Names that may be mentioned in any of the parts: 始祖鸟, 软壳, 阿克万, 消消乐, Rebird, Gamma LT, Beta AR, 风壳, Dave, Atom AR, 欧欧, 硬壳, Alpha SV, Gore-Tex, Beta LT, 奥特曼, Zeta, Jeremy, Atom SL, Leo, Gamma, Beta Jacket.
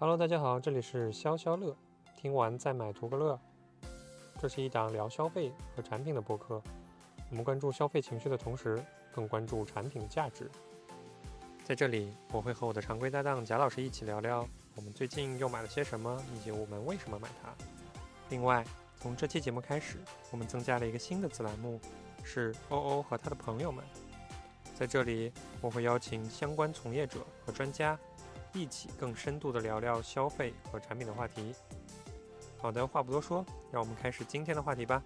Hello， 大家好，这里是消消乐，听完再买图个乐。这是一档聊消费和产品的播客，我们关注消费情绪的同时，更关注产品价值。在这里，我会和我的常规搭档贾老师一起聊聊我们最近又买了些什么，以及我们为什么买它。另外，从这期节目开始，我们增加了一个新的子栏目，是欧欧和他的朋友们。在这里，我会邀请相关从业者和专家，一起更深度地聊聊消费和产品的话题。好的，话不多说，让我们开始今天的话题吧。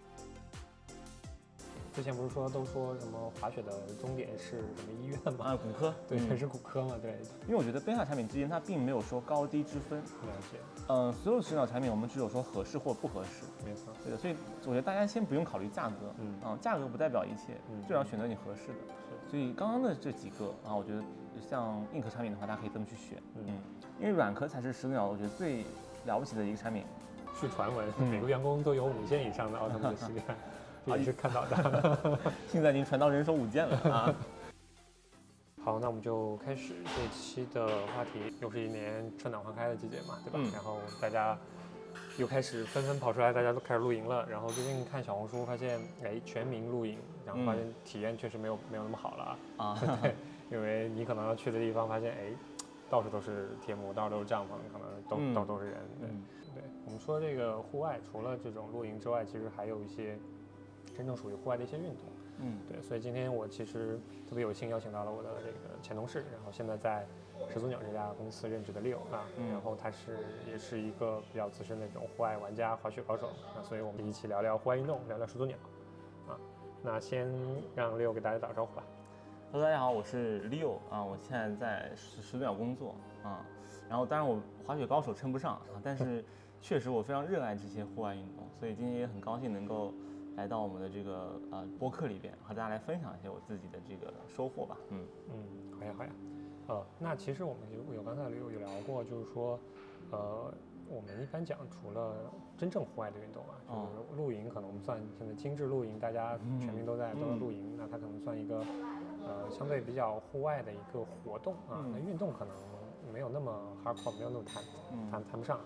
之前不是都说什么滑雪的终点是什么医院吗？啊，骨科，对，是骨科嘛，对。因为我觉得Beta产品之间它并没有说高低之分，了解。所有智脑产品我们只有说合适或不合适，没错。对的，所以我觉得大家先不用考虑价格，价格不代表一切，最好选择你合适的。是。所以刚刚的这几个啊，我觉得像硬壳产品的话，大家可以这么去选，因为软壳才是始祖鸟，我觉得最了不起的一个产品。据传闻，每个员工都有5件以上的奥特曼的系列。也是看到的，现在已经传到人手5件了啊。好，那我们就开始这期的话题。又是一年春暖花开的季节嘛，对吧？然后大家又开始纷纷跑出来，大家都开始露营了。然后最近看小红书发现，全民露营，然后发现体验确实没有那么好了啊。对，因为你可能要去的地方发现，到处都是铁幕，到处都是帐篷，可能到处都是人。对，我们说这个户外，除了这种露营之外，其实还有一些真正属于户外的一些运动，对，所以今天我其实特别有幸邀请到了我的这个前同事，然后现在在始祖鸟这家公司任职的 Leo 啊，然后他也是一个比较资深的这种户外玩家、滑雪高手，那所以我们一起聊聊户外运动，聊聊始祖鸟，啊，那先让 Leo 给大家打个招呼吧。Hello， 大家好，我是 Leo 啊，我现在在始祖鸟工作啊，然后当然我滑雪高手称不上啊，但是确实我非常热爱这些户外运动，所以今天也很高兴能够来到我们的这个播客里边，和大家来分享一些我自己的这个收获吧。好呀好呀。那其实我们有刚才有聊过，就是说，我们一般讲除了真正户外的运动啊，就是露营，可能我们算现在精致露营，大家全民都在露营，那它可能算一个相对比较户外的一个活动啊。那运动可能没有那么 hardcore， 没有那么谈不上。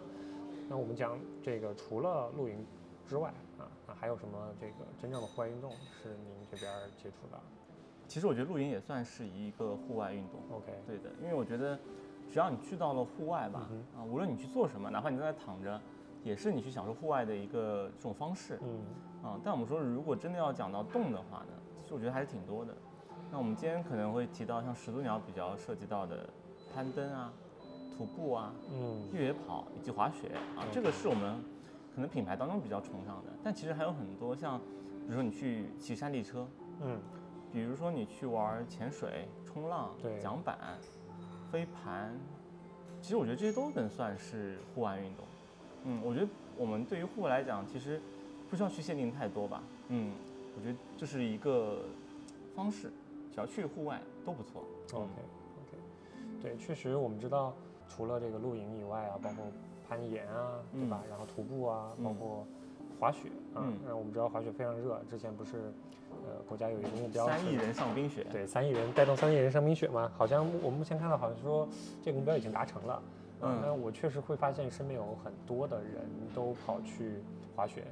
那我们讲这个除了露营之外啊，那还有什么这个真正的户外运动是您这边接触的？其实我觉得露营也算是一个户外运动。OK， 对的，因为我觉得只要你去到了户外吧，无论你去做什么，哪怕你在那躺着，也是你去享受户外的一个这种方式。但我们说如果真的要讲到动的话呢，其实我觉得还是挺多的。那我们今天可能会提到像始祖鸟比较涉及到的攀登啊、徒步啊、越野跑以及滑雪啊，这个是我们可能品牌当中比较崇尚的，但其实还有很多像，比如说你去骑山地车，比如说你去玩潜水、冲浪、桨板、飞盘，其实我觉得这些都能算是户外运动。我觉得我们对于户外来讲，其实不需要去限定太多吧。我觉得这是一个方式，只要去户外都不错。OK， 对，确实我们知道，除了这个露营以外啊，包括攀岩啊，对吧？然后徒步啊，包括滑雪啊。我们知道滑雪非常热，之前不是，国家有一个目标，3亿人上冰雪。对，3亿人带动3亿人上冰雪嘛。好像我目前看到，好像说这个目标已经达成了。但我确实会发现身边有很多的人都跑去滑雪。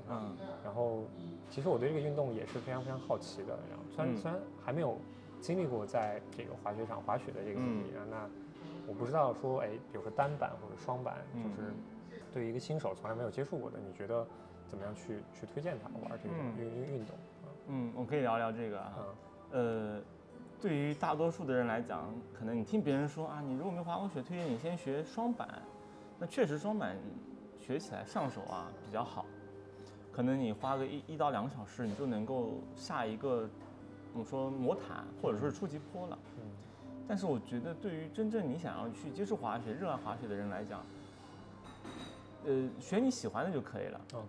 然后，其实我对这个运动也是非常非常好奇的。然后虽然还没有经历过在这个滑雪场滑雪的这个经历啊，那我不知道说，比如说单板或者双板，就是对于一个新手从来没有接触过的，你觉得怎么样去推荐他玩这种运动？我可以聊聊这个啊。对于大多数的人来讲，可能你听别人说啊，你如果没滑过雪，推荐你先学双板。那确实双板学起来上手啊比较好，可能你花个1到2个小时，你就能够下一个我们说魔毯或者说是初级坡了。但是我觉得，对于真正你想要去接触滑雪、热爱滑雪的人来讲，选你喜欢的就可以了。OK，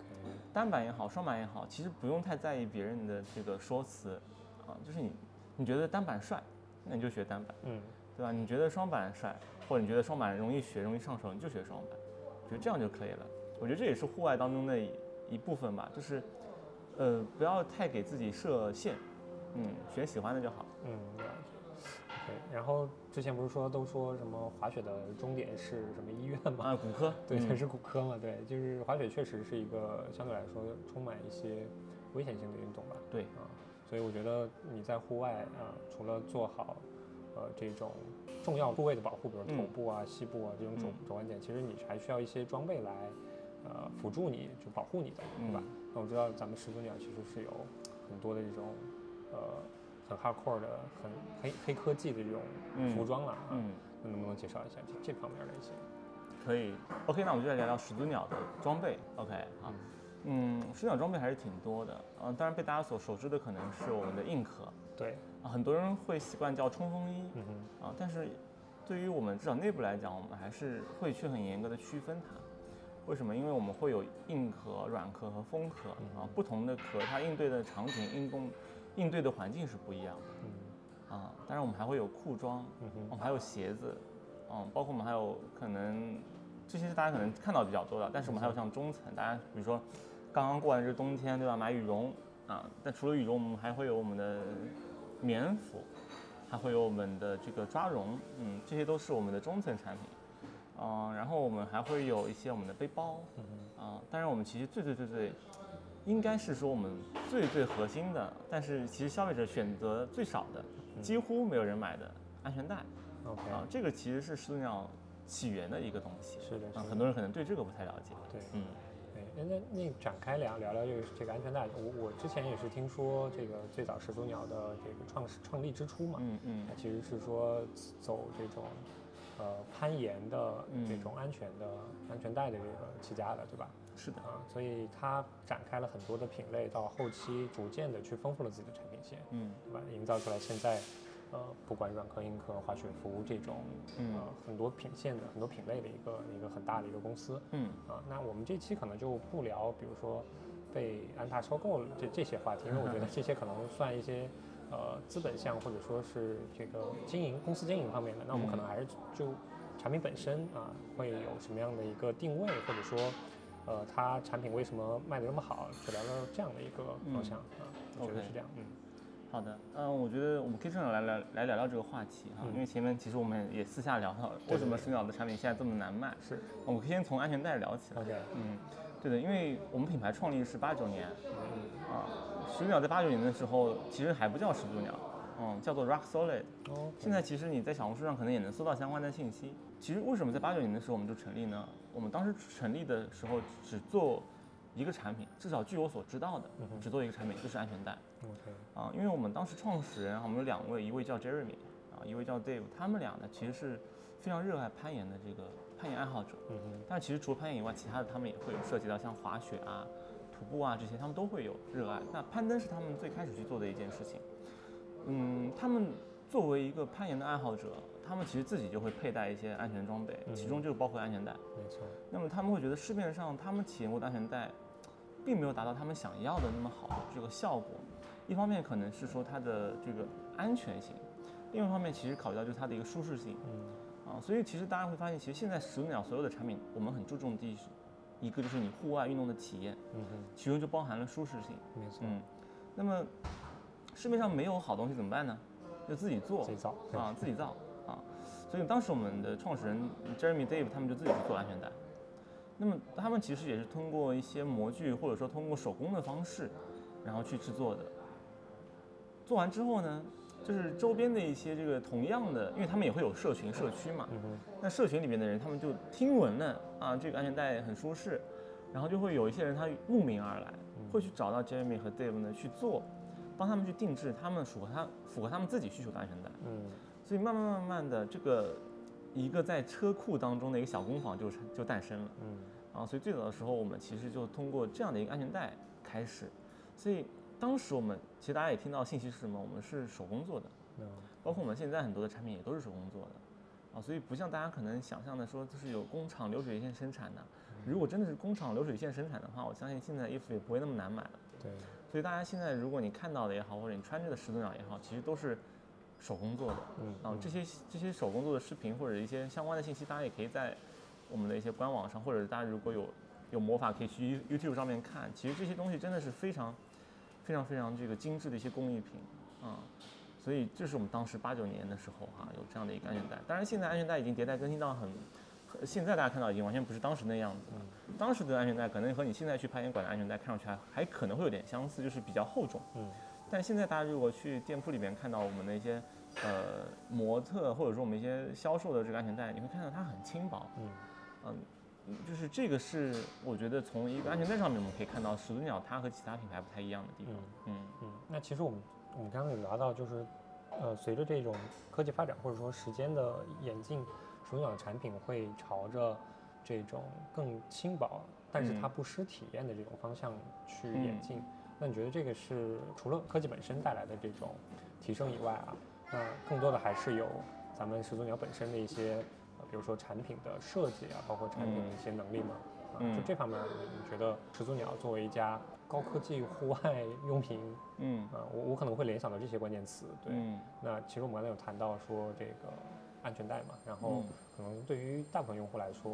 单板也好，双板也好，其实不用太在意别人的这个说辞，啊，就是你觉得单板帅，那你就学单板，对吧？你觉得双板帅，或者你觉得双板容易学、容易上手，你就学双板，我觉得这样就可以了。我觉得这也是户外当中的一部分吧，就是，不要太给自己设限，选喜欢的就好。然后之前不是说都说什么滑雪的终点是什么医院嘛？啊，骨科，对，才是骨科嘛，对，就是滑雪确实是一个相对来说充满一些危险性的运动吧。对啊，所以我觉得你在户外啊，除了做好这种重要部位的保护，比如头部啊、膝部啊这种肘关节，其实你还需要一些装备来辅助你，就保护你的，对吧？那我知道咱们始祖鸟其实是有很多的这种很 hardcore 的、很黑科技的这种服装了啊。那能不能介绍一下这方面的一些？可以 ，OK， 那我们就来聊聊始祖鸟的装备 ，OK 啊。始祖鸟装备还是挺多的，当然被大家所熟知的可能是我们的硬壳，对，很多人会习惯叫冲锋衣，但是对于我们至少内部来讲，我们还是会去很严格的区分它。为什么？因为我们会有硬壳、软壳和风壳，不同的壳它应对的场景、应对的环境是不一样的，当然我们还会有裤装，我们还有鞋子，包括我们还有可能。这些是大家可能看到比较多的，但是我们还有像中层，大家比如说刚刚过完这冬天，对吧？买羽绒啊，但除了羽绒，我们还会有我们的棉服，还会有我们的这个抓绒，这些都是我们的中层产品。然后我们还会有一些我们的背包，当然我们其实最应该是说我们最核心的，但是其实消费者选择最少的，几乎没有人买的安全带，这个其实是始祖鸟起源的一个东西，是的，很多人可能对这个不太了解。对，对，那展开聊聊这个安全带。我之前也是听说，这个最早始祖鸟的这个创立之初嘛，它其实是说走这种攀岩的这种安全带的这个起家的，对吧？是的啊，所以它展开了很多的品类，到后期逐渐的去丰富了自己的产品线，对吧？营造出来现在。不管软壳、硬壳、滑雪服这种，很多品线的、很多品类的一个很大的一个公司，那我们这期可能就不聊，比如说被安踏收购这些话题，因为我觉得这些可能算一些资本项或者说是这个公司经营方面的。那我们可能还是就产品本身啊，会有什么样的一个定位，或者说它产品为什么卖得那么好，就聊聊这样的一个方向啊，我觉得是这样，好的，我觉得我们可以正好来聊聊这个话题哈，因为前面其实我们也私下聊到为什么始祖鸟的产品现在这么难卖。是，我们可以先从安全带聊起来。OK， 对的，因为我们品牌创立是89年，始祖鸟在89年的时候其实还不叫始祖鸟，叫做 Rock Solid。现在其实你在小红书上可能也能搜到相关的信息。其实为什么在89年的时候我们就成立呢？我们当时成立的时候只做一个产品，至少据我所知道的，只做一个产品，就是安全带。因为我们当时创始人我们有2位，一位叫 Jeremy， 一位叫 Dave， 他们俩呢其实是非常热爱攀岩的这个攀岩爱好者。但其实除了攀岩以外，其他的他们也会有涉及到像滑雪啊、徒步啊这些，他们都会有热爱。那攀登是他们最开始去做的一件事情。他们作为一个攀岩的爱好者，他们其实自己就会佩戴一些安全装备，其中就包括安全带。没错。那么他们会觉得市面上他们体验过的安全带，并没有达到他们想要的那么好的这个效果。一方面可能是说它的这个安全性，另外一方面其实考虑到就是它的一个舒适性，所以其实大家会发现，其实现在始祖鸟所有的产品，我们很注重第一个就是你户外运动的体验，其中就包含了舒适性。没错。那么市面上没有好东西怎么办呢？就自己做，自己造啊。所以当时我们的创始人 Jeremy、Dave 他们就自己去做安全带。那么他们其实也是通过一些模具，或者说通过手工的方式，然后去制作的。做完之后呢，就是周边的一些这个同样的，因为他们也会有社区嘛，那社群里面的人他们就听闻了啊，这个安全带很舒适，然后就会有一些人他慕名而来，会去找到 Jeremy 和 Dave 呢去做，帮他们去定制他们符合他们自己需求的安全带。所以慢慢的这个一个在车库当中的一个小工坊就诞生了。所以最早的时候我们其实就通过这样的一个安全带开始，所以。当时我们其实大家也听到信息是什么，我们是手工做的，包括我们现在很多的产品也都是手工做的，所以不像大家可能想象的说就是有工厂流水线生产的。如果真的是工厂流水线生产的话，我相信现在衣服也不会那么难买了。对，所以大家现在如果你看到的也好，或者你穿着的始祖鸟也好，其实都是手工做的。这些手工做的视频或者一些相关的信息，大家也可以在我们的一些官网上，或者大家如果有魔法可以去 YouTube 上面看。其实这些东西真的是非常非常这个精致的一些工艺品，所以这是我们当时89年的时候哈、有这样的一个安全带。当然现在安全带已经迭代更新到很，现在大家看到已经完全不是当时那样子了。当时的安全带可能和你现在去攀岩馆的安全带看上去还可能会有点相似，就是比较厚重。但现在大家如果去店铺里面看到我们的一些模特或者说我们一些销售的这个安全带，你会看到它很轻薄。就是这个是我觉得从一个安全带上面我们可以看到始祖鸟它和其他品牌不太一样的地方。那其实我们刚刚有聊到，就是随着这种科技发展或者说时间的演进，始祖鸟的产品会朝着这种更轻薄但是它不失体验的这种方向去演进。那你觉得这个是除了科技本身带来的这种提升以外啊，那更多的还是有咱们始祖鸟本身的一些比如说产品的设计啊，包括产品的一些能力嘛，就这方面你觉得始祖鸟作为一家高科技户外用品，我可能会联想到这些关键词，对。那其实我们刚才有谈到说这个安全带嘛，然后可能对于大部分用户来说，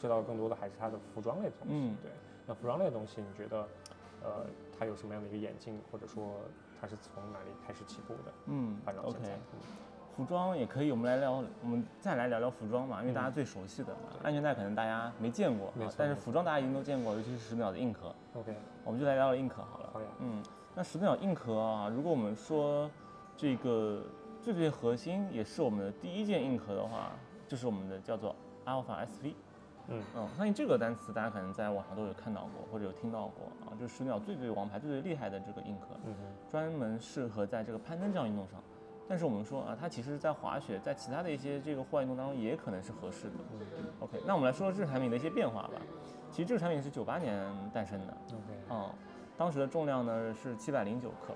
知道更多的还是它的服装类的东西，对。那服装类的东西，你觉得它有什么样的一个演进，或者说它是从哪里开始起步的？反正现在。服装也可以，我们再来聊聊服装嘛，因为大家最熟悉的安全带可能大家没见过，但是服装大家已经都见过，尤其是始祖鸟的硬壳。我们就来聊聊硬壳好了。那始祖鸟硬壳啊，如果我们说这个最核心，也是我们的第一件硬壳的话，就是我们的叫做 Alpha SV。我相信这个单词大家可能在网上都有看到过或者有听到过啊，就是始祖鸟最王牌、最厉害的这个硬壳，专门适合在这个攀登这样运动上。但是我们说啊，它其实在滑雪，在其他的一些这个户外运动当中也可能是合适的。OK， 那我们来说说这个产品的一些变化吧。其实这个产品是98年诞生的。当时的重量呢是709克。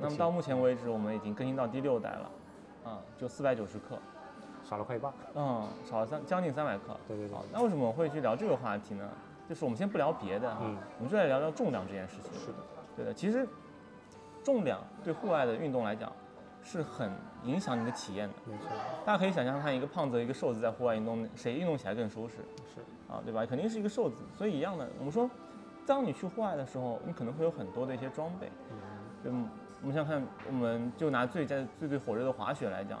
那么到目前为止，我们已经更新到第6代了，就490克，少了快一半。少了将近300克。对。那为什么我会去聊这个话题呢？就是我们先不聊别的，我们就来聊聊重量这件事情。对的，其实。重量对户外的运动来讲，是很影响你的体验的。大家可以想象看一个胖子、一个瘦子在户外运动，谁运动起来更舒适？对吧？肯定是一个瘦子。所以一样的，我们说，当你去户外的时候，你可能会有很多的一些装备。我们想看，我们就拿最火热的滑雪来讲，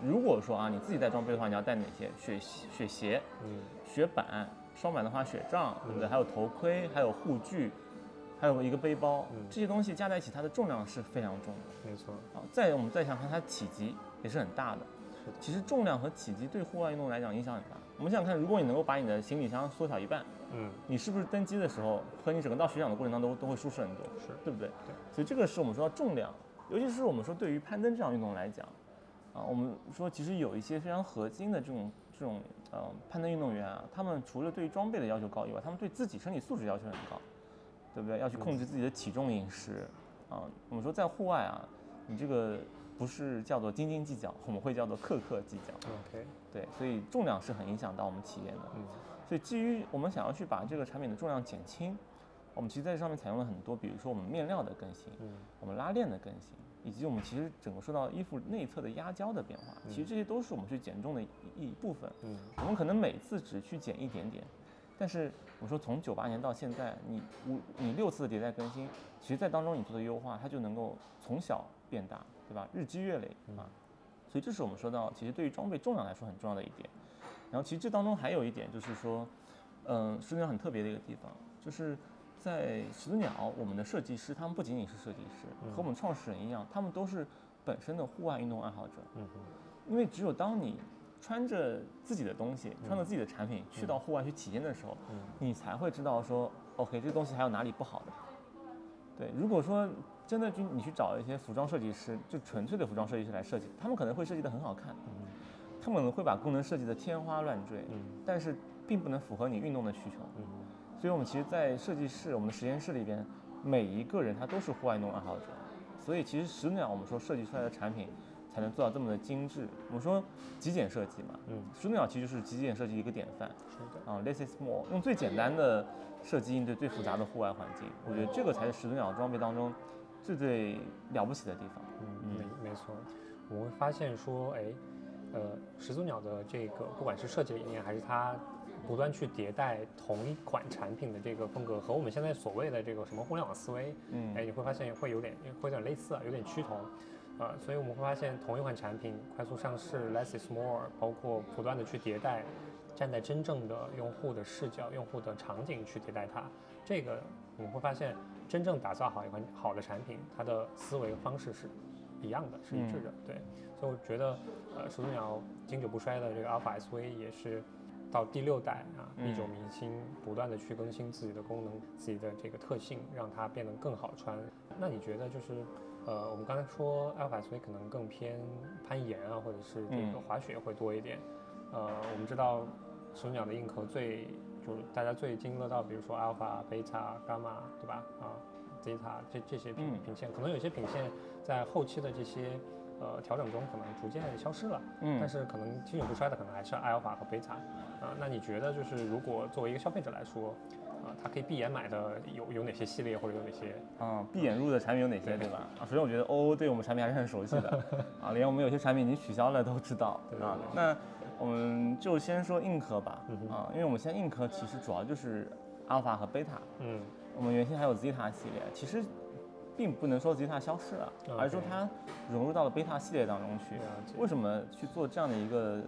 如果说啊，你自己带装备的话，你要带哪些？雪鞋、雪板、双板的话，雪杖，对不对？还有头盔，还有护具。还有一个背包，这些东西加在一起，它的重量是非常重的。我们再想看它体积也是很大的。其实重量和体积对户外运动来讲影响很大。我们想看，如果你能够把你的行李箱缩小一半，你是不是登机的时候和你整个到雪场的过程当中都会舒适很多？对不对？所以这个是我们说到重量，尤其是我们说对于攀登这项运动来讲，我们说其实有一些非常核心的这种攀登运动员啊，他们除了对于装备的要求高以外，他们对自己身体素质要求很高。对不对？要去控制自己的体重、饮食，我们说在户外啊，你这个不是叫做斤斤计较，我们会叫做克克计较。对，所以重量是很影响到我们体验的。所以基于我们想要去把这个产品的重量减轻，我们其实在这上面采用了很多，比如说我们面料的更新，我们拉链的更新，以及我们其实整个说到衣服内侧的压胶的变化，其实这些都是我们去减重的一部分。我们可能每次只去减一点点。但是我说，从98年到现在，你6次的迭代更新，其实在当中你做的优化，它就能够从小变大，对吧？日积月累啊，所以这是我们说到，其实对于装备重量来说很重要的一点。然后其实这当中还有一点就是说，始祖鸟很特别的一个地方，就是在始祖鸟，我们的设计师他们不仅仅是设计师，和我们创始人一样，他们都是本身的户外运动爱好者。因为只有当你穿着自己的东西，穿着自己的产品，去到户外去体验的时候，你才会知道说 ，OK， 这东西还有哪里不好的。对，如果说真的你去找一些服装设计师，就纯粹的服装设计师来设计，他们可能会设计得很好看，他们可能会把功能设计得天花乱坠，但是并不能符合你运动的需求。所以我们其实，在设计室、我们的实验室里边，每一个人他都是户外运动爱好者，所以其实始祖鸟我们说设计出来的产品。才能做到这么的精致。我们说极简设计嘛，始祖鸟其实就是极简设计一个典范。Less is more， 用最简单的设计应对最复杂的户外环境。我觉得这个才是始祖鸟装备当中最了不起的地方。没错，我会发现说，始祖鸟的这个不管是设计理念还是它不断去迭代同一款产品的这个风格，和我们现在所谓的这个什么互联网思维，哎，你会发现会有点类似，有点趋同。所以我们会发现同一款产品快速上市 less is more， 包括不断的去迭代，站在真正的用户的视角、用户的场景去迭代它，这个我们会发现真正打造好一款好的产品，它的思维方式是一样的，是一致的。对，所以我觉得始祖鸟经久不衰的这个 Alpha SV 也是到第6代啊，历久弥新，不断的去更新自己的功能、自己的这个特性，让它变得更好穿。那你觉得就是我们刚才说 Alpha SV 可能更偏攀岩啊，或者是这个滑雪会多一点。我们知道始祖鸟的硬壳最就是大家最惊得到，比如说 Alpha、Beta、Gamma， 对吧？Zeta 这些品线，可能有些品线在后期的这些调整中可能逐渐消失了，但是可能经久不衰的可能还是 Alpha 和 Beta。那你觉得就是如果作为一个消费者来说，它可以闭眼买的有哪些系列，或者有哪些闭眼入的产品有哪些，对吧？首先我觉得OO对我们产品还是很熟悉的连我们有些产品已经取消了都知道。对啊，那我们就先说硬壳吧，因为我们现在硬壳其实主要就是 Alpha 和 Beta，我们原先还有 Zeta 系列，其实并不能说 Zeta 消失了，而是说它融入到了 Beta 系列当中去。为什么去做这样的一个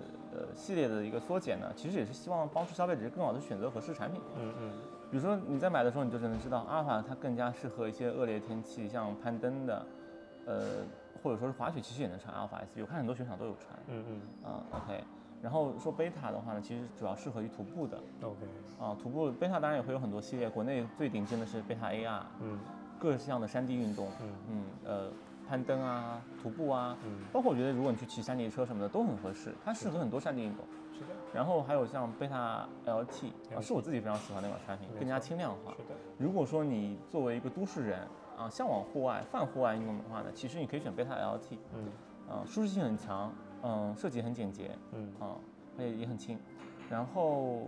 系列的一个缩减呢？其实也是希望帮助消费者更好的选择合适产品。比如说你在买的时候，你就只能知道 Alpha 它更加适合一些恶劣天气，像攀登的，或者说是滑雪，其实也能穿 Alpha SV， 我看很多雪场都有穿。OK。然后说 Beta 的话呢，其实主要适合于徒步的。徒步 Beta 当然也会有很多系列，国内最顶尖的是 Beta AR， 各项的山地运动，攀登啊、徒步啊，包括我觉得如果你去骑山地车什么的都很合适，它适合很多山地运动。是的。然后还有像 Beta LT， 是我自己非常喜欢那款产品，更加轻量化。是的。如果说你作为一个都市人啊，向往户外、泛户外运动的话呢，其实你可以选 Beta LT，舒适性很强。设计很简洁，也很轻。然后，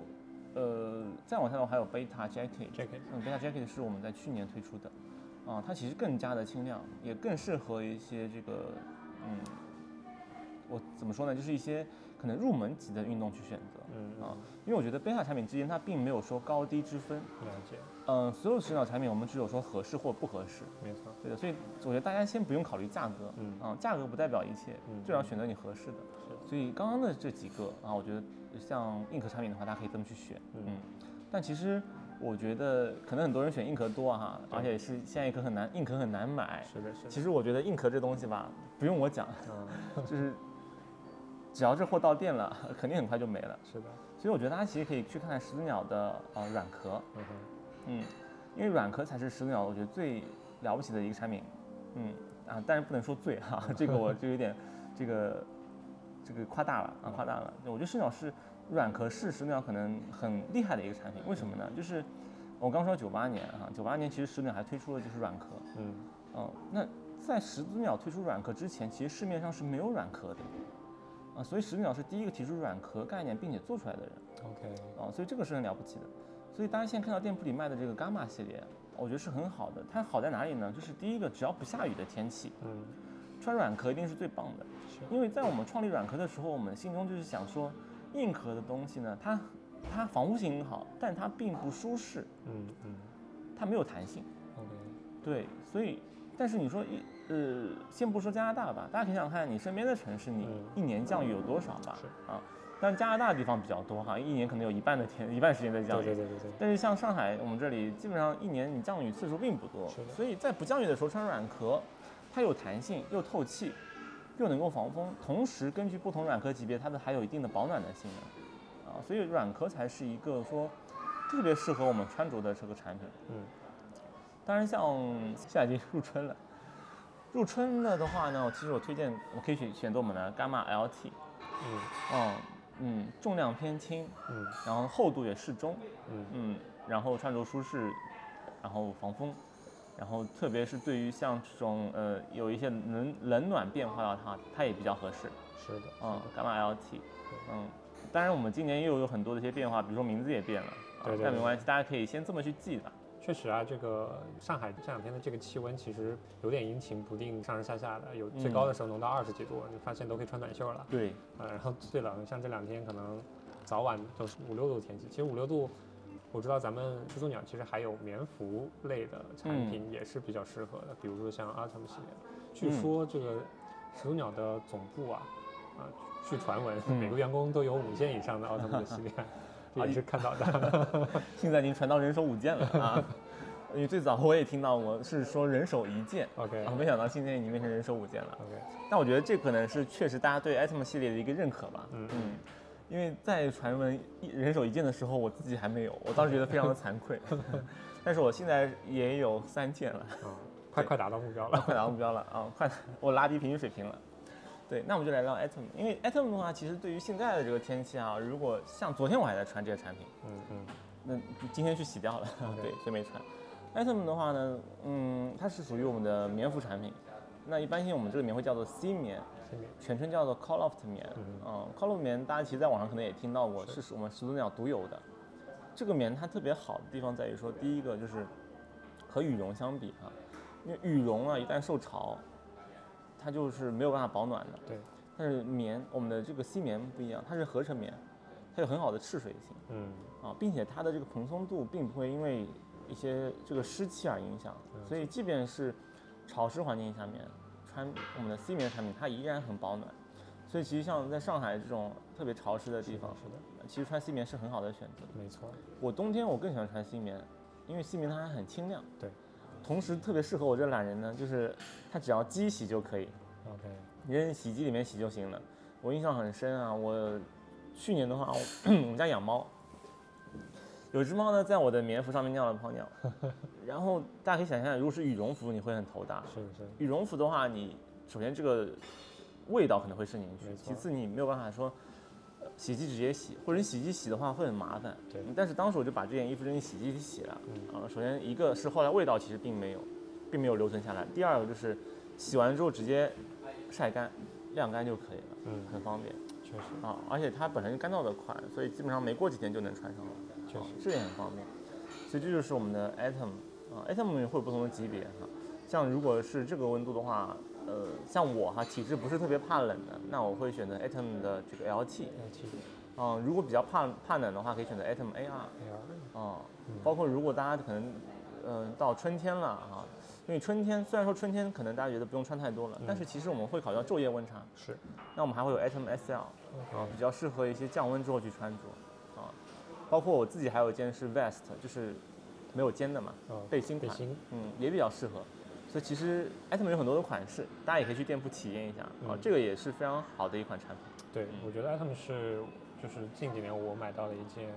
再往下的话还有 Beta Jacket， Beta Jacket 是我们在去年推出的，它其实更加的轻量，也更适合一些这个，我怎么说呢，就是一些可能入门级的运动去选择，因为我觉得 Beta 产品之间它并没有说高低之分，了解，所有始祖鸟产品我们只有说合适或不合适，没错，对的，所以我觉得大家先不用考虑价格，价格不代表一切，最好选择你合适的，所以刚刚的这几个啊，我觉得像硬壳产品的话，大家可以这么去选，但其实我觉得可能很多人选硬壳多哈，而且是现在硬壳很难买，是的，是的。其实我觉得硬壳这东西吧，不用我讲，就是。只要这货到店了，肯定很快就没了。是的，所以我觉得大家其实可以去看看始祖鸟的软壳，因为软壳才是始祖鸟我觉得最了不起的一个产品，但是不能说最哈，这个我就有点这个夸大了啊，夸大了。我觉得始祖鸟是软壳是始祖鸟可能很厉害的一个产品，为什么呢？就是我刚说98年哈，98年其实始祖鸟还推出了就是软壳，那在始祖鸟推出软壳之前，其实市面上是没有软壳的。所以始祖鸟是第一个提出软壳概念并且做出来的人。所以这个是很了不起的。所以大家现在看到店铺里卖的这个 Gamma 系列，我觉得是很好的。它好在哪里呢？就是第一个，只要不下雨的天气，穿软壳一定是最棒的。因为在我们创立软壳的时候，我们心中就是想说，硬壳的东西呢，它防护性很好，但它并不舒适。它没有弹性。对，所以但是你说先不说加拿大吧，大家可以想想看你身边的城市，你一年降雨有多少吧？但加拿大的地方比较多哈，一年可能有一半时间在降雨。对。但是像上海我们这里，基本上一年你降雨次数并不多，所以在不降雨的时候穿软壳，它有弹性，又透气，又能够防风，同时根据不同软壳级别，它的还有一定的保暖的性能，所以软壳才是一个说特别适合我们穿着的这个产品。当然像现在已经入春了的话呢，其实我推荐我可以选择我们的 Gamma LT， 重量偏轻，然后厚度也适中，然后穿着舒适，然后防风，然后特别是对于像这种有一些冷暖变化的它也比较合适。是的，Gamma LT，当然我们今年又有很多的一些变化，比如说名字也变了，对，但没关系，大家可以先这么去记吧。确实啊，这个上海这两天的这个气温其实有点阴晴不定，上上下下的，有最高的时候能到20几度，你发现都可以穿短袖了。对，然后最冷像这两天可能早晚都是5-6度天气。其实5-6度，我知道咱们始祖鸟其实还有棉服类的产品也是比较适合的，比如说像 Atom 系列。据说这个始祖鸟的总部啊，据传闻每个员工都有5件以上的 Atom 的系列，这也是看到的。现在已经传到人手5件了啊。因为最早我也听到我是说人手1件 ，OK， 没想到今天已经变成人手5件了 ，OK。但我觉得这可能是确实大家对 Atom 系列的一个认可吧，因为在传闻人手1件的时候，我自己还没有，我当时觉得非常的惭愧，但是我现在也有3件了，快达到目标了，快达到目标了啊，快，我拉低平均水平了。对，那我们就来到 Atom， 因为 Atom 的话，其实对于现在的这个天气啊，如果像昨天我还在穿这个产品，那今天去洗掉了， okay。 对，所以没穿。Atom 的话呢，它是属于我们的棉服产品。那一般性我们这个棉会叫做 C 棉，全称叫做 Call-Loft 棉。Call-Loft 棉大家其实在网上可能也听到过，是我们始祖鸟独有的。这个棉它特别好的地方在于说，第一个就是和羽绒相比啊，因为羽绒啊一旦受潮，它就是没有办法保暖的。对。但是棉，我们的这个 C 棉不一样，它是合成棉，它有很好的赤水性。并且它的这个蓬松度并不会因为一些这个湿气而影响，所以即便是潮湿环境下面穿我们的 C 棉产品，它依然很保暖。所以其实像在上海这种特别潮湿的地方，其实穿 C 棉是很好的选择。没错，我冬天我更喜欢穿 C 棉，因为 C 棉它还很轻量。对，同时特别适合我这懒人呢，就是它只要机洗就可以。OK， 扔洗衣机里面洗就行了。我印象很深啊，我去年的话，我们家养猫。有只猫呢，在我的棉服上面尿了泡尿，然后大家可以想象，如果是羽绒服，你会很头大。是。羽绒服的话，你首先这个味道可能会渗进去，其次你没有办法说洗衣机直接洗，或者洗衣机洗的话会很麻烦。对。但是当时我就把这件衣服扔进洗衣机洗了。首先一个是后来味道其实并没有留存下来，第二个就是洗完之后直接晒干、晾干就可以了，很方便。确实啊，而且它本身干燥的快，所以基本上没过几天就能穿上了。确实，这也很方便。所以这就是我们的 Atom 啊 ，Atom 会有不同的级别哈。像如果是这个温度的话，像我哈体质不是特别怕冷的，那我会选择 Atom 的这个 LT。如果比较怕冷的话，可以选择 Atom AR。包括如果大家可能到春天了哈，因为春天虽然说春天可能大家觉得不用穿太多了，但是其实我们会考虑到昼夜温差。是。那我们还会有 Atom SL， 比较适合一些降温之后去穿着。包括我自己还有一件是 vest， 就是没有肩的嘛，背心款，也比较适合。所以其实 Atom 有很多的款式，大家也可以去店铺体验一下。这个也是非常好的一款产品。对，我觉得 Atom 是就是近几年我买到了一件，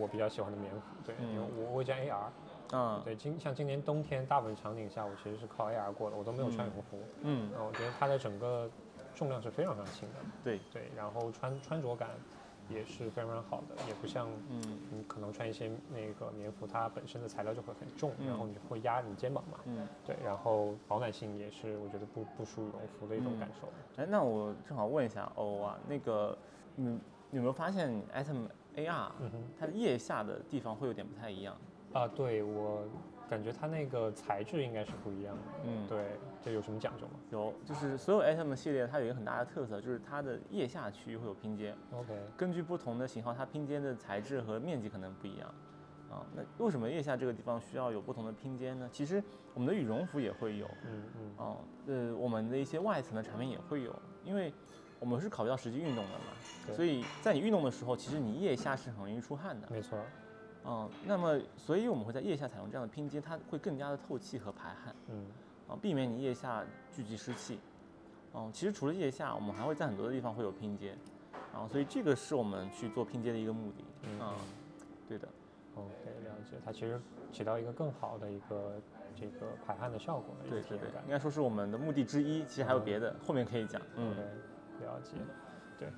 我比较喜欢的棉服。对，因为我有件 AR，对，像今年冬天大部分场景下，我其实是靠 AR 过的，我都没有穿羽绒服。我觉得它的整个重量是非常非常轻的。对，然后穿着感也是非常非常好的，也不像你可能穿一些那个棉服，它本身的材料就会很重，然后你会压你肩膀嘛。对，然后保暖性也是我觉得不输羽绒服的一种感受。那我正好问一下那个你有没有发现 Atom AR 它腋下的地方会有点不太一样啊？对，我感觉它那个材质应该是不一样的。对，这有什么讲究吗？有，就是所有 Atom 系列它有一个很大的特色，就是它的腋下区域会有拼接。OK， 根据不同的型号，它拼接的材质和面积可能不一样。那为什么腋下这个地方需要有不同的拼接呢？其实我们的羽绒服也会有，我们的一些外层的产品也会有，因为我们是考虑到实际运动的嘛，所以在你运动的时候，其实你腋下是很容易出汗的。没错。那么所以我们会在腋下采用这样的拼接，它会更加的透气和排汗，避免你腋下聚集湿气。其实除了腋下，我们还会在很多的地方会有拼接，所以这个是我们去做拼接的一个目的。对的。OK， 了解。它其实起到一个更好的一个这个排汗的效果的一个体验感。对，应该说是我们的目的之一，其实还有别的，后面可以讲。OK， 了解。对。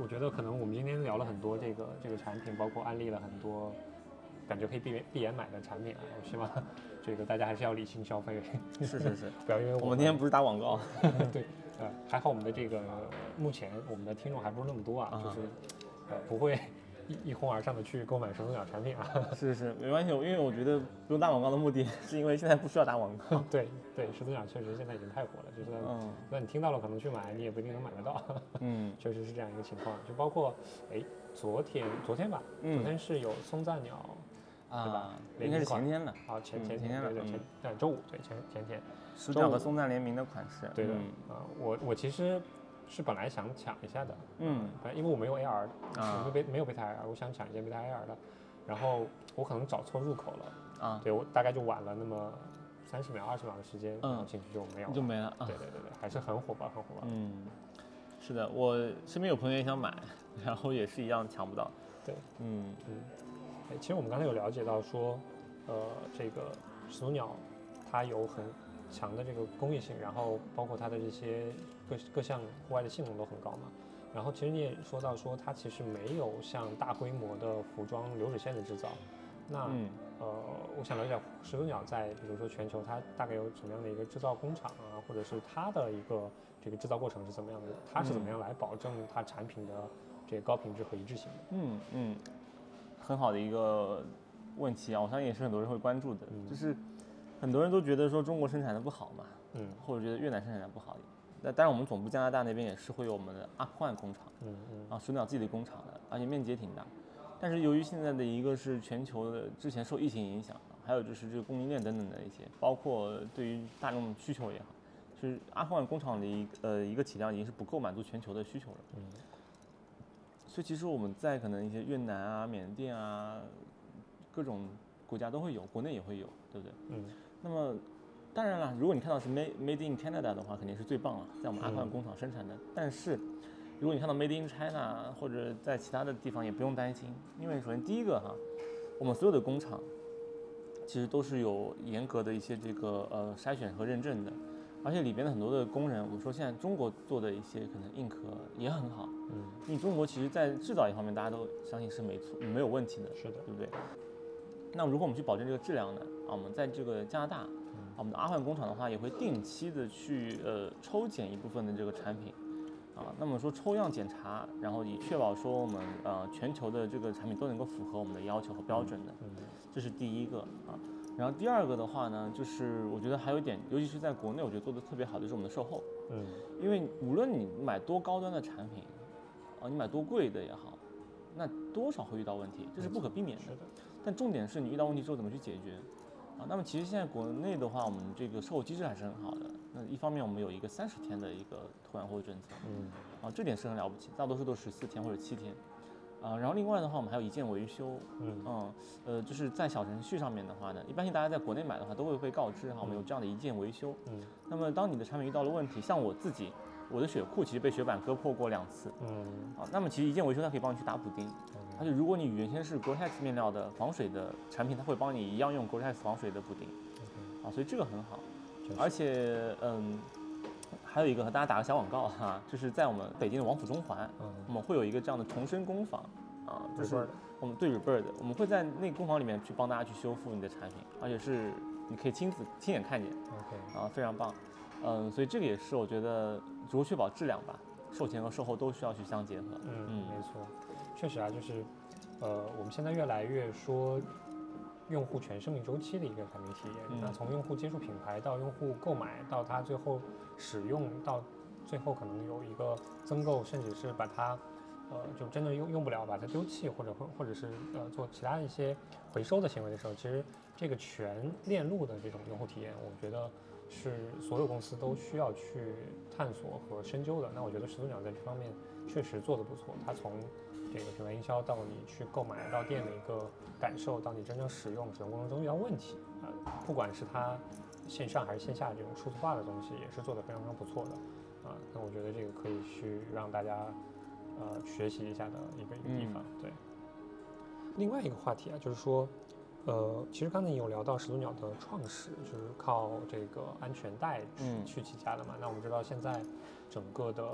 我觉得可能我们今天聊了很多这个产品，包括安利了很多感觉可以闭眼买的产品啊，我希望这个大家还是要理性消费。是，不要因为我们今天不是打广告。对，还好我们的这个目前我们的听众还不是那么多啊，就是不会一哄而上的去购买手动鸟产品啊。是是，没关系，因为我觉得不用打广告的目的是因为现在不需要打广告。哦、对对，手动鸟确实现在已经太火了，就是那、你听到了可能去买，你也不一定能买得到。嗯，确实是这样一个情况。就包括哎，昨天吧，昨天是有松赞鸟。对吧？应该是前天了，啊，前天了，对对，周五，对前天，是这个松赞联名的款式，对的，啊，我其实是本来想抢一下的，因为我没有 AR 的，啊，没有 Beta AR， 我想抢一下 Beta AR 的，然后我可能找错入口了，啊，对我大概就晚了那么30秒20秒的时间，然后进去就没有了，就没了，对对对对，还是很火爆，很火爆，嗯，是的，我身边有朋友也想买，然后也是一样抢不到，对，其实我们刚才有了解到说，这个始祖鸟它有很强的这个工艺性，然后包括它的这些各项户外的性能都很高嘛。然后其实你也说到说它其实没有像大规模的服装流水线的制造。那我想了解始祖鸟在比如说全球它大概有什么样的一个制造工厂啊，或者是它的一个这个制造过程是怎么样的？它是怎么样来保证它产品的这个高品质和一致性的？很好的一个问题啊，我相信也是很多人会关注的，就是很多人都觉得说中国生产的不好嘛，或者觉得越南生产的不好。那当然我们总部加拿大那边也是会有我们的阿克万工厂，啊，始祖鸟自己的工厂的，而且面积也挺大。但是由于现在的一个是全球的之前受疫情影响，还有就是这个供应链等等的一些，包括对于大众需求也好，就是阿克万工厂的一个体量已经是不够满足全球的需求了。所以其实我们在可能一些越南啊、缅甸啊，各种国家都会有，国内也会有，对不对？那么当然了，如果你看到是 Made in Canada 的话，肯定是最棒了，在我们阿克万工厂生产的。但是如果你看到 Made in China 或者在其他的地方，也不用担心，因为首先第一个哈，我们所有的工厂其实都是有严格的一些这个筛选和认证的。而且里边的很多的工人，我们说现在中国做的一些可能硬壳也很好，因为中国其实在制造一方面大家都相信是没错，没有问题的，是的，对不对？那如果我们去保证这个质量呢，啊，我们在这个加拿大，我们的阿克万工厂的话，也会定期的去抽检一部分的这个产品，啊，那么说抽样检查，然后以确保说我们全球的这个产品都能够符合我们的要求和标准的，这是第一个啊。然后第二个的话呢，就是我觉得还有一点，尤其是在国内，我觉得做的特别好的就是我们的售后。因为无论你买多高端的产品，啊，你买多贵的也好，那多少会遇到问题，这是不可避免的。但重点是你遇到问题之后怎么去解决。啊，那么其实现在国内的话，我们这个售后机制还是很好的。那一方面我们有一个30天的一个退换货政策，啊，这点是很了不起，大多数都14天或者7天。啊，然后另外的话，我们还有一键维修，就是在小程序上面的话呢，一般性大家在国内买的话都会被告知哈，我们有这样的一键维修。那么当你的产品遇到了问题，像我自己，我的血库其实被雪板割破过2次，啊，那么其实一键维修它可以帮你去打补丁，而且如果你原先是 Gore-Tex 面料的防水的产品，它会帮你一样用 Gore-Tex 防水的补丁，啊，所以这个很好，而且还有一个和大家打个小广告哈，就是在我们北京的王府中环，我们会有一个这样的重生工坊啊，就是我们对 Rebird， 我们会在那个工坊里面去帮大家去修复你的产品，而且是你可以亲眼看见，啊，非常棒，所以这个也是我觉得如何确保质量吧，售前和售后都需要去相结合。没错，确实啊，就是我们现在越来越说用户全生命周期的一个产品体验，那从用户接触品牌到用户购买，到他最后使用，到最后可能有一个增购，甚至是把它就真的用不了，把它丢弃，或者是做其他一些回收的行为的时候，其实这个全链路的这种用户体验，我觉得是所有公司都需要去探索和深究的。那我觉得始祖鸟在这方面确实做得不错，它从这个品牌营销到你去购买到店的一个感受，到你真正使用过程中遇到问题，不管是它线上还是线下这种数字化的东西，也是做得非常非常不错的，啊，那我觉得这个可以去让大家学习一下的一个地方。对。另外一个话题啊，就是说，其实刚才你有聊到始祖鸟的创始就是靠这个安全带去起家的嘛，那我们知道现在整个的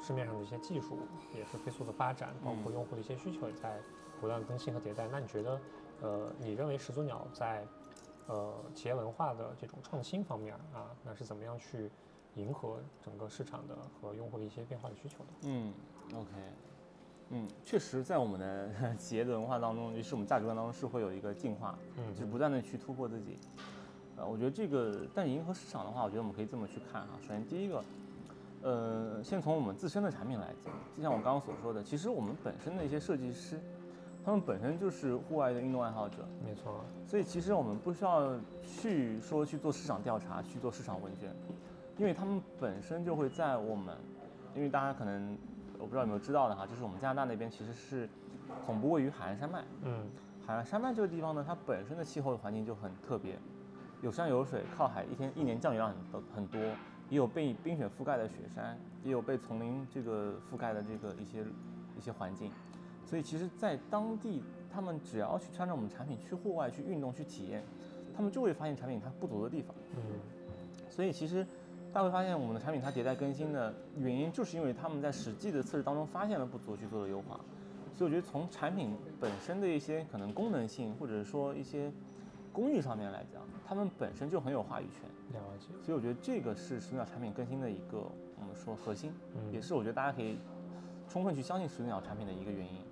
市面上的一些技术也是飞速的发展，包括用户的一些需求也在不断更新和迭代。那你觉得，你认为始祖鸟在企业文化的这种创新方面啊，那是怎么样去迎合整个市场的和用户的一些变化的需求的？OK，嗯，确实，在我们的企业的文化当中，就是我们价值观当中是会有一个进化，嗯，就是不断的去突破自己。我觉得这个，但迎合市场的话，我觉得我们可以这么去看啊。首先，第一个，先从我们自身的产品来讲，就像我刚刚所说的，其实我们本身的一些设计师，他们本身就是户外的运动爱好者，没错。所以其实我们不需要去说去做市场调查，去做市场问卷，因为他们本身就会在我们，因为大家可能。我不知道有没有知道的哈，就是我们加拿大那边其实是总部位于海岸山脉。嗯，海岸山脉这个地方呢，它本身的气候环境就很特别，有山有水，靠海，一年降雨量很多，也有被冰雪覆盖的雪山，也有被丛林这个覆盖的这个一些环境。所以其实，在当地，他们只要去穿着我们产品去户外去运动去体验，他们就会发现产品它不足的地方。嗯，所以其实。大家会发现，我们的产品它迭代更新的原因，就是因为他们在实际的测试当中发现了不足，去做了优化。所以我觉得，从产品本身的一些可能功能性，或者说一些工艺上面来讲，他们本身就很有话语权。了解。所以我觉得这个是始祖鸟产品更新的一个我们说核心，也是我觉得大家可以充分去相信始祖鸟产品的一个原因。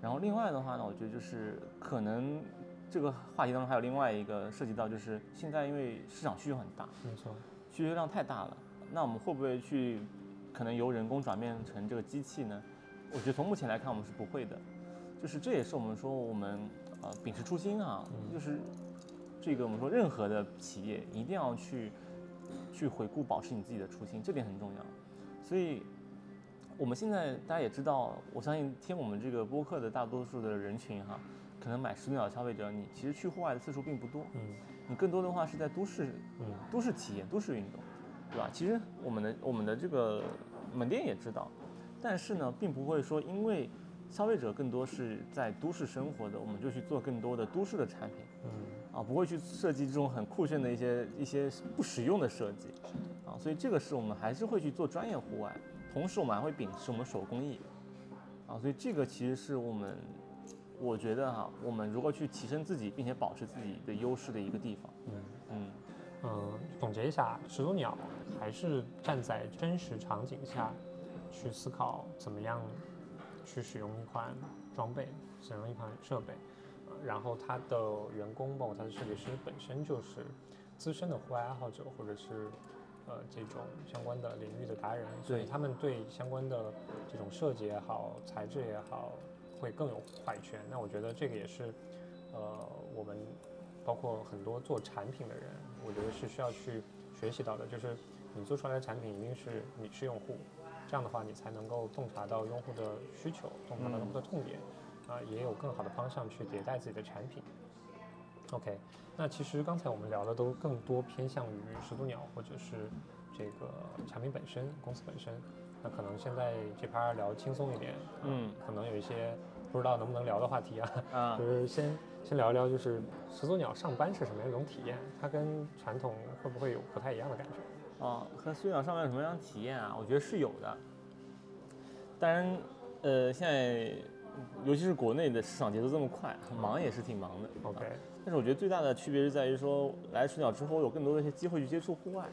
然后另外的话呢，我觉得就是可能这个话题当中还有另外一个涉及到，就是现在因为市场需求很大，没错。需求量太大了，那我们会不会去可能由人工转变成这个机器呢？我觉得从目前来看，我们是不会的。就是这也是我们说我们秉持初心啊，就是这个我们说任何的企业一定要去回顾，保持你自己的初心，这点很重要。所以我们现在大家也知道，我相信听我们这个播客的大多数的人群哈，可能买始祖鸟的消费者，你其实去户外的次数并不多。嗯。你更多的话是在都市，都市体验、都市运动，对吧？其实我们的这个门店也知道，但是呢，并不会说因为消费者更多是在都市生活的，我们就去做更多的都市的产品，不会去设计这种很酷炫的一些不实用的设计，所以这个是我们还是会去做专业户外，同时我们还会秉持我们手工艺，所以这个其实是我们。我觉得哈，我们如何去提升自己，并且保持自己的优势的一个地方。总结一下，始祖鸟还是站在真实场景下，去思考怎么样去使用一款装备，使用一款设备，然后他的员工包括他的设计师本身就是资深的户外爱好者，或者是这种相关的领域的达人，所以他们对相关的这种设计也好，材质也好。会更有话语权。那我觉得这个也是，我们包括很多做产品的人，我觉得是需要去学习到的。就是你做出来的产品一定是你是用户，这样的话你才能够洞察到用户的需求，洞察到用户的痛点，也有更好的方向去迭代自己的产品。OK， 那其实刚才我们聊的都更多偏向于始祖鸟或者是这个产品本身、公司本身。那可能现在这趴聊轻松一点，可能有一些不知道能不能聊的话题啊，就是先聊一聊，就是始祖鸟上班是什么样一种体验，它跟传统会不会有不太一样的感觉？和始祖鸟上班有什么样的体验啊？我觉得是有的。当然，现在尤其是国内的市场节奏这么快，忙也是挺忙的。OK， 但是我觉得最大的区别是在于说，来始祖鸟之后有更多的一些机会去接触户外。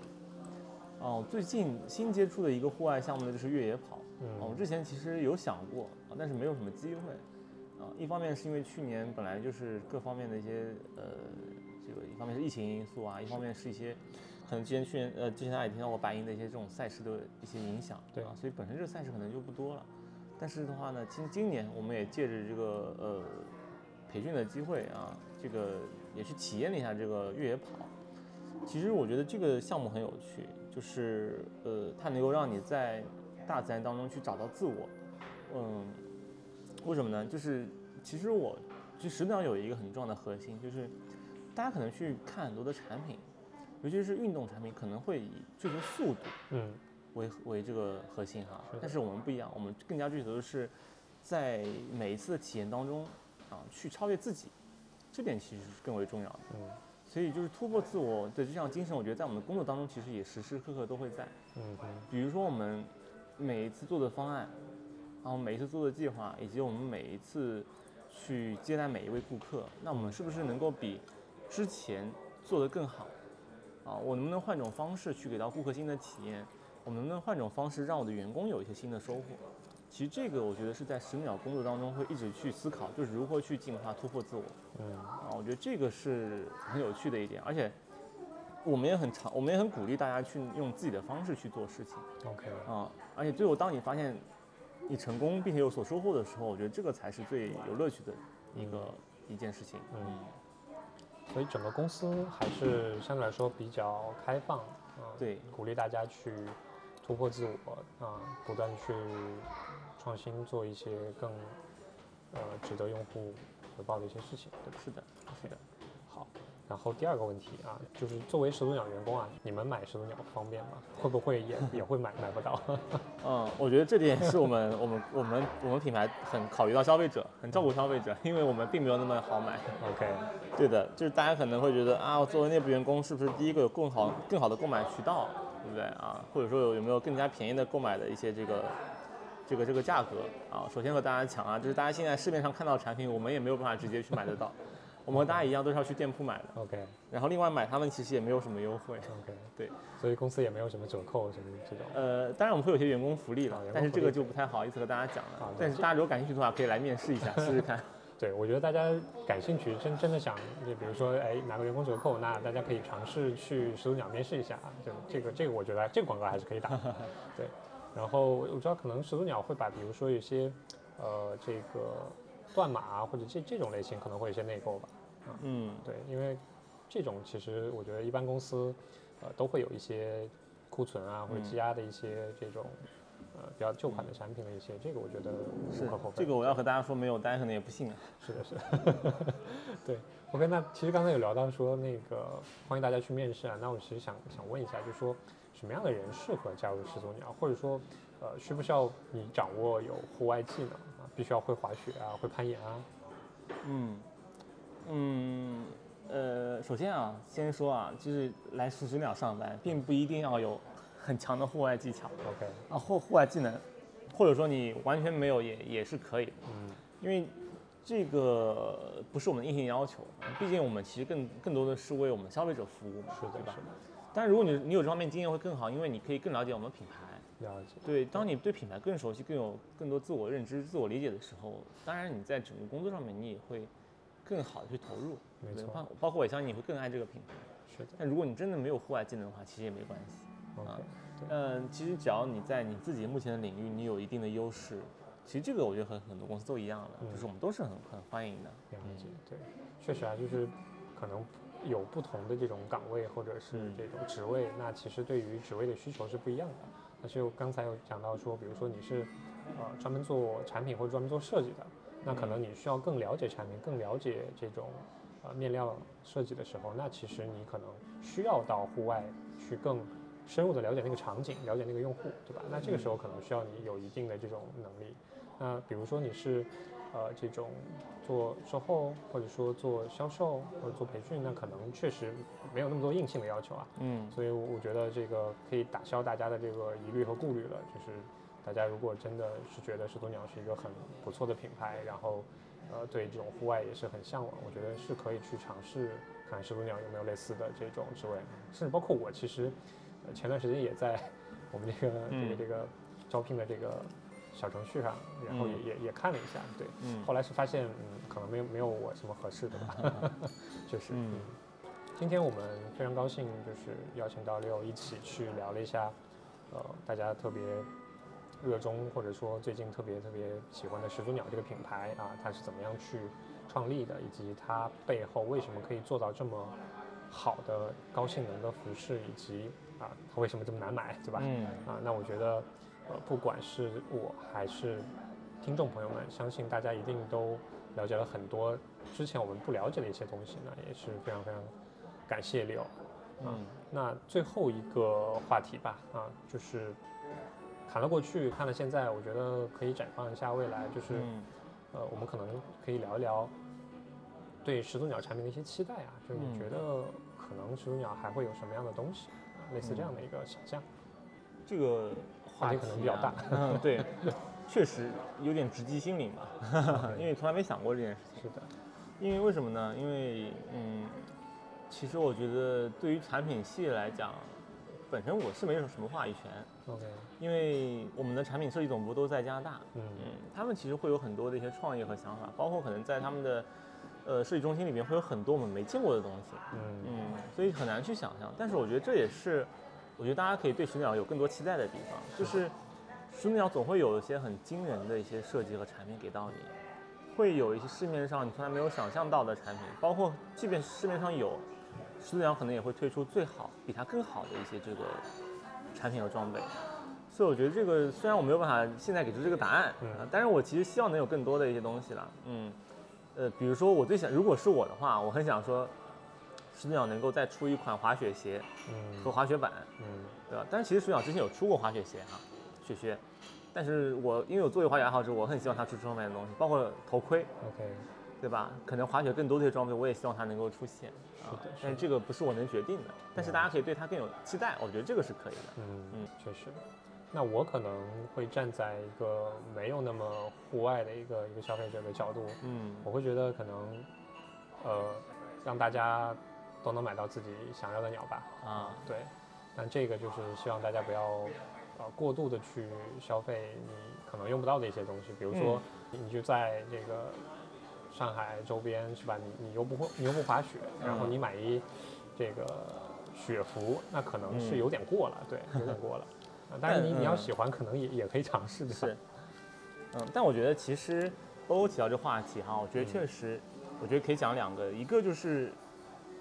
最近新接触的一个户外项目呢，就是越野跑。我之前其实有想过，但是没有什么机会。一方面是因为去年本来就是各方面的一些这个一方面是疫情因素啊，一方面是一些可能之前大家也听到过白银的一些这种赛事的一些影响，对啊，所以本身这个赛事可能就不多了。但是的话呢，其实今年我们也借着这个培训的机会啊，这个也去体验了一下这个越野跑。其实我觉得这个项目很有趣。就是它能够让你在大自然当中去找到自我，为什么呢？就是其实始祖鸟有一个很重要的核心，就是大家可能去看很多的产品，尤其是运动产品，可能会以追求速度为这个核心哈。但是我们不一样，我们更加追求的是在每一次的体验当中啊，去超越自己，这点其实是更为重要的。所以就是突破自我的这项精神，我觉得在我们的工作当中其实也时时刻刻都会在。比如说我们每一次做的方案，然后每一次做的计划，以及我们每一次去接待每一位顾客，那我们是不是能够比之前做得更好？我能不能换种方式去给到顾客新的体验？我能不能换种方式让我的员工有一些新的收获？其实这个我觉得是在神鸟工作当中会一直去思考，就是如何去进化突破自我。啊，我觉得这个是很有趣的一点，而且我们也很鼓励大家去用自己的方式去做事情。OK 啊，而且最后当你发现你成功并且有所收获的时候，我觉得这个才是最有乐趣的一件事情。嗯，所以整个公司还是相对来说比较开放，对，鼓励大家去突破自我啊，不断去创新，做一些更值得用户回报的一些事情。对吧？是的，是的。好，然后第二个问题啊，就是作为始祖鸟员工啊，你们买始祖鸟方便吗？会不会也会买不到？嗯，我觉得这点是我们品牌很考虑到消费者，很照顾消费者，因为我们并没有那么好买。OK， 对的，就是大家可能会觉得啊，我作为内部员工，是不是第一个有更好的购买渠道？对不对啊？或者说有没有更加便宜的购买的一些这个价格啊？首先和大家讲啊，就是大家现在市面上看到的产品，我们也没有办法直接去买得到，我们和大家一样都是要去店铺买的。OK。然后另外买他们其实也没有什么优惠。OK。对，所以公司也没有什么折扣什么这种。当然我们会有些员工福利了，但是这个就不太好意思和大家讲了。啊，但是大家如果感兴趣的话，可以来面试一下，试试看。对，我觉得大家感兴趣，真的想，就比如说，哎，哪个员工折扣，那大家可以尝试去始祖鸟面试一下。这个，我觉得这个广告还是可以打。对，然后我知道可能始祖鸟会把，比如说有些，这个断码啊，或者这种类型可能会有些内购吧。嗯，对，因为这种其实我觉得一般公司，都会有一些库存啊或者积压的一些这种。比较旧款的产品的一些，这个我觉得无可厚非。这个我要和大家说没有，大家可能也不信啊。是的，是的。对 ，OK， 那其实刚才有聊到说那个欢迎大家去面试啊，那我其实想问一下，就是说什么样的人适合加入始祖鸟，或者说需不需要你掌握有户外技能啊，必须要会滑雪啊，会攀岩啊？首先啊，先说啊，就是来始祖鸟上班，并不一定要有很强的户外技巧 ，OK 啊，或户外技能，或者说你完全没有也是可以的，因为这个不是我们的硬性要求，毕竟我们其实更多的是为我们消费者服务嘛，是对吧？但如果你有这方面经验会更好，因为你可以更了解我们品牌，了解，对，当你对品牌更熟悉，更有更多自我认知、自我理解的时候，当然你在整个工作上面你也会更好的去投入，没错，包括我相信你会更爱这个品牌，是的。但如果你真的没有户外技能的话，其实也没关系。其实只要你在你自己目前的领域你有一定的优势，其实这个我觉得和很多公司都一样了，就是我们都是很欢迎的。对，确实啊，就是可能有不同的这种岗位或者是这种职位，那其实对于职位的需求是不一样的。那就刚才有讲到说，比如说你是专门做产品或者专门做设计的，那可能你需要更了解产品，更了解这种面料设计的时候，那其实你可能需要到户外去更深入的了解那个场景，了解那个用户，对吧？那这个时候可能需要你有一定的这种能力。那比如说你是，这种做售后，或者说做销售，或者做培训，那可能确实没有那么多硬性的要求啊。所以我觉得这个可以打消大家的这个疑虑和顾虑了。就是大家如果真的是觉得始祖鸟是一个很不错的品牌，然后对这种户外也是很向往，我觉得是可以去尝试看始祖鸟有没有类似的这种职位，甚至包括我其实。前段时间也在我们这个招聘的这个小程序上，然后也看了一下，对，后来是发现可能没有我什么合适的吧，就是今天我们非常高兴就是邀请到Leo一起去聊了一下，大家特别热衷或者说最近特别喜欢的始祖鸟这个品牌啊，它是怎么样去创立的，以及它背后为什么可以做到这么好的高性能的服饰，以及啊它为什么这么难买，对吧？那我觉得不管是我还是听众朋友们，相信大家一定都了解了很多之前我们不了解的一些东西呢，也是非常非常感谢Leo。那最后一个话题吧，就是谈了过去，看了现在，我觉得可以展望一下未来，就是我们可能可以聊一聊对始祖鸟产品的一些期待啊，就是你觉得可能始祖鸟还会有什么样的东西，类似这样的一个想象。这个话题可能比较大，对，确实有点直击心灵吧，因为从来没想过这件事情。是的，为什么呢？因为其实我觉得对于产品系来讲，本身我是没有什么话语权 ，OK， 因为我们的产品设计总部都在加拿大，他们其实会有很多的一些创业和想法，包括可能在他们的设计中心里面会有很多我们没见过的东西，所以很难去想象。但是我觉得这也是，我觉得大家可以对鼠鸟有更多期待的地方，就是鼠鸟总会有一些很惊人的一些设计和产品给到你，会有一些市面上你从来没有想象到的产品，包括即便市面上有。鼠鸟可能也会推出最好、比它更好的一些这个产品和装备，所以我觉得这个虽然我没有办法现在给出这个答案，但是我其实希望能有更多的一些东西了，比如说我最想，如果是我的话，我很想说，鼠鸟能够再出一款滑雪鞋和滑雪板，对吧？但是其实鼠鸟之前有出过滑雪鞋啊，雪靴，但是我因为我作为滑雪爱好者，我很希望它出这方面的东西，包括头盔。OK。对吧？可能滑雪更多的装备，我也希望它能够出现啊。但这个不是我能决定的，但是大家可以对它更有期待，我觉得这个是可以的。确实。那我可能会站在一个没有那么户外的一个消费者的角度，我会觉得可能，让大家都能买到自己想要的鸟吧。啊，对。但这个就是希望大家不要过度的去消费你可能用不到的一些东西，比如说你就在这个。上海周边是吧？你又不滑雪，然后你买一这个雪服，那可能是有点过了，对，有点过了。但是你要喜欢，可能也可以尝试的。是，但我觉得其实欧提到这话题哈，我觉得确实，我觉得可以讲两个，一个就是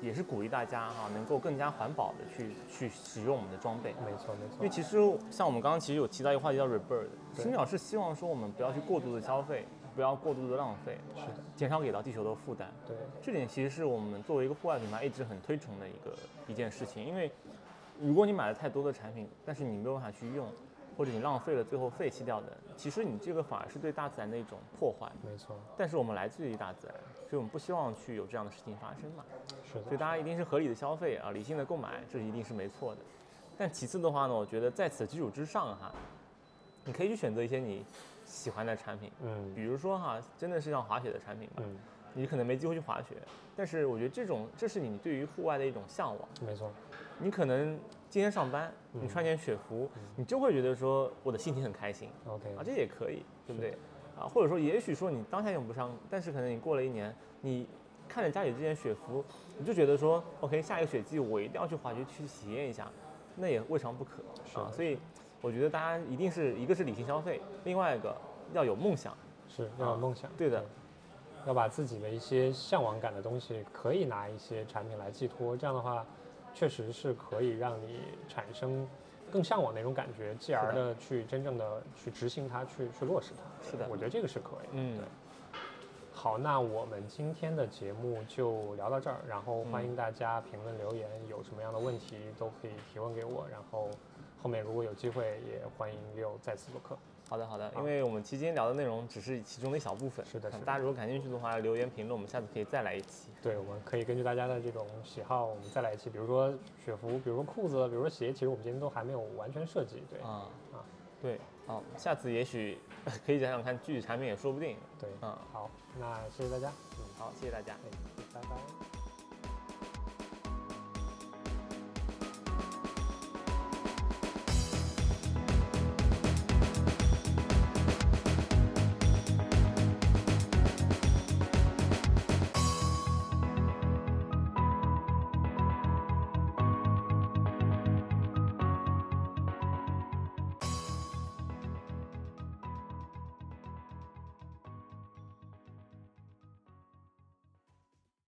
也是鼓励大家哈，能够更加环保的去使用我们的装备。没错。因为其实像我们刚刚其实有提到一个话题叫 Rebird， 鼠鸟是希望说我们不要去过度的消费。不要过度的浪费，是的，减少给到地球的负担。对，这点其实是我们作为一个户外品牌一直很推崇的一件事情。因为如果你买了太多的产品，但是你没有办法去用，或者你浪费了最后废弃掉的，其实你这个反而是对大自然的一种破坏。没错。但是我们来自于大自然，所以我们不希望去有这样的事情发生嘛。是的。所以大家一定是合理的消费啊，理性的购买，这一定是没错的。但其次的话呢，我觉得在此基础之上哈，你可以去选择一些你。喜欢的产品，比如说哈，真的是像滑雪的产品吧，你可能没机会去滑雪，但是我觉得这是你对于户外的一种向往。没错，你可能今天上班，你穿点雪服，你就会觉得说我的心情很开心。OK， 啊，这也可以，对不对？啊，或者说也许说你当下用不上，但是可能你过了一年，你看着家里这件雪服，你就觉得说 OK， 下一个雪季我一定要去滑雪去体验一下，那也未尝不可啊。所以。我觉得大家一定是一个是理性消费，另外一个要有梦想，是要有梦想，对的，要把自己的一些向往感的东西可以拿一些产品来寄托，这样的话，确实是可以让你产生更向往那种感觉，继而的去真正的去执行它，去落实它。是的，我觉得这个是可以的。对。好，那我们今天的节目就聊到这儿，然后欢迎大家评论留言，有什么样的问题都可以提问给我，然后。后面如果有机会，也欢迎Leo再次做客。好的，因为我们期间聊的内容只是其中的一小部分。是的。大家如果感兴趣的话，留言评论，我们下次可以再来一期。对，我们可以根据大家的这种喜好，我们再来一期。比如说雪服，比如说裤子，比如说鞋，其实我们今天都还没有完全设计。对。好，下次也许可以讲讲看具体产品也说不定。对。好，那谢谢大家。好，谢谢大家。拜拜。